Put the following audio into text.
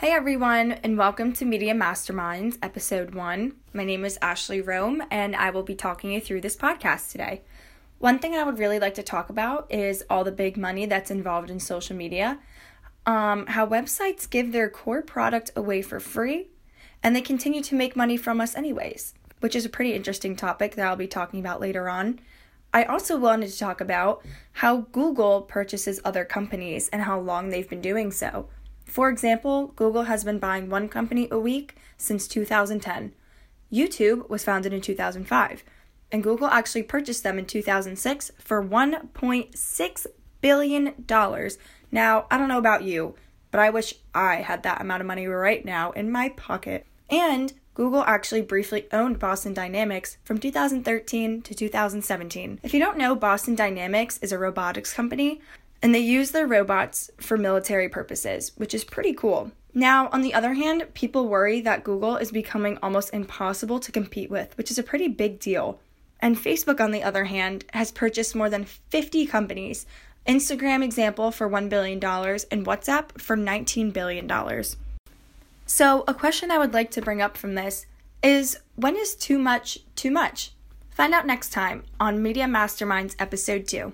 Hey everyone, and welcome to Media Masterminds, Episode 1. My name is Ashley Rome, and I will be talking you through this podcast today. One thing I would really like to talk about is all the big money that's involved in social media, how websites give their core product away for free, and they continue to make money from us anyways, which is a pretty interesting topic that I'll be talking about later on. I also wanted to talk about how Google purchases other companies and how long they've been doing so. For example, Google has been buying one company a week since 2010. YouTube was founded in 2005, and Google actually purchased them in 2006 for $1.6 billion. Now, I don't know about you, but I wish I had that amount of money right now in my pocket. And Google actually briefly owned Boston Dynamics from 2013 to 2017. If you don't know, Boston Dynamics is a robotics company, and they use their robots for military purposes, which is pretty cool. Now, on the other hand, people worry that Google is becoming almost impossible to compete with, which is a pretty big deal. And Facebook, on the other hand, has purchased more than 50 companies. Instagram, example, for $1 billion, and WhatsApp for $19 billion. So, a question I would like to bring up from this is, when is too much too much? Find out next time on Media Masterminds Episode 2.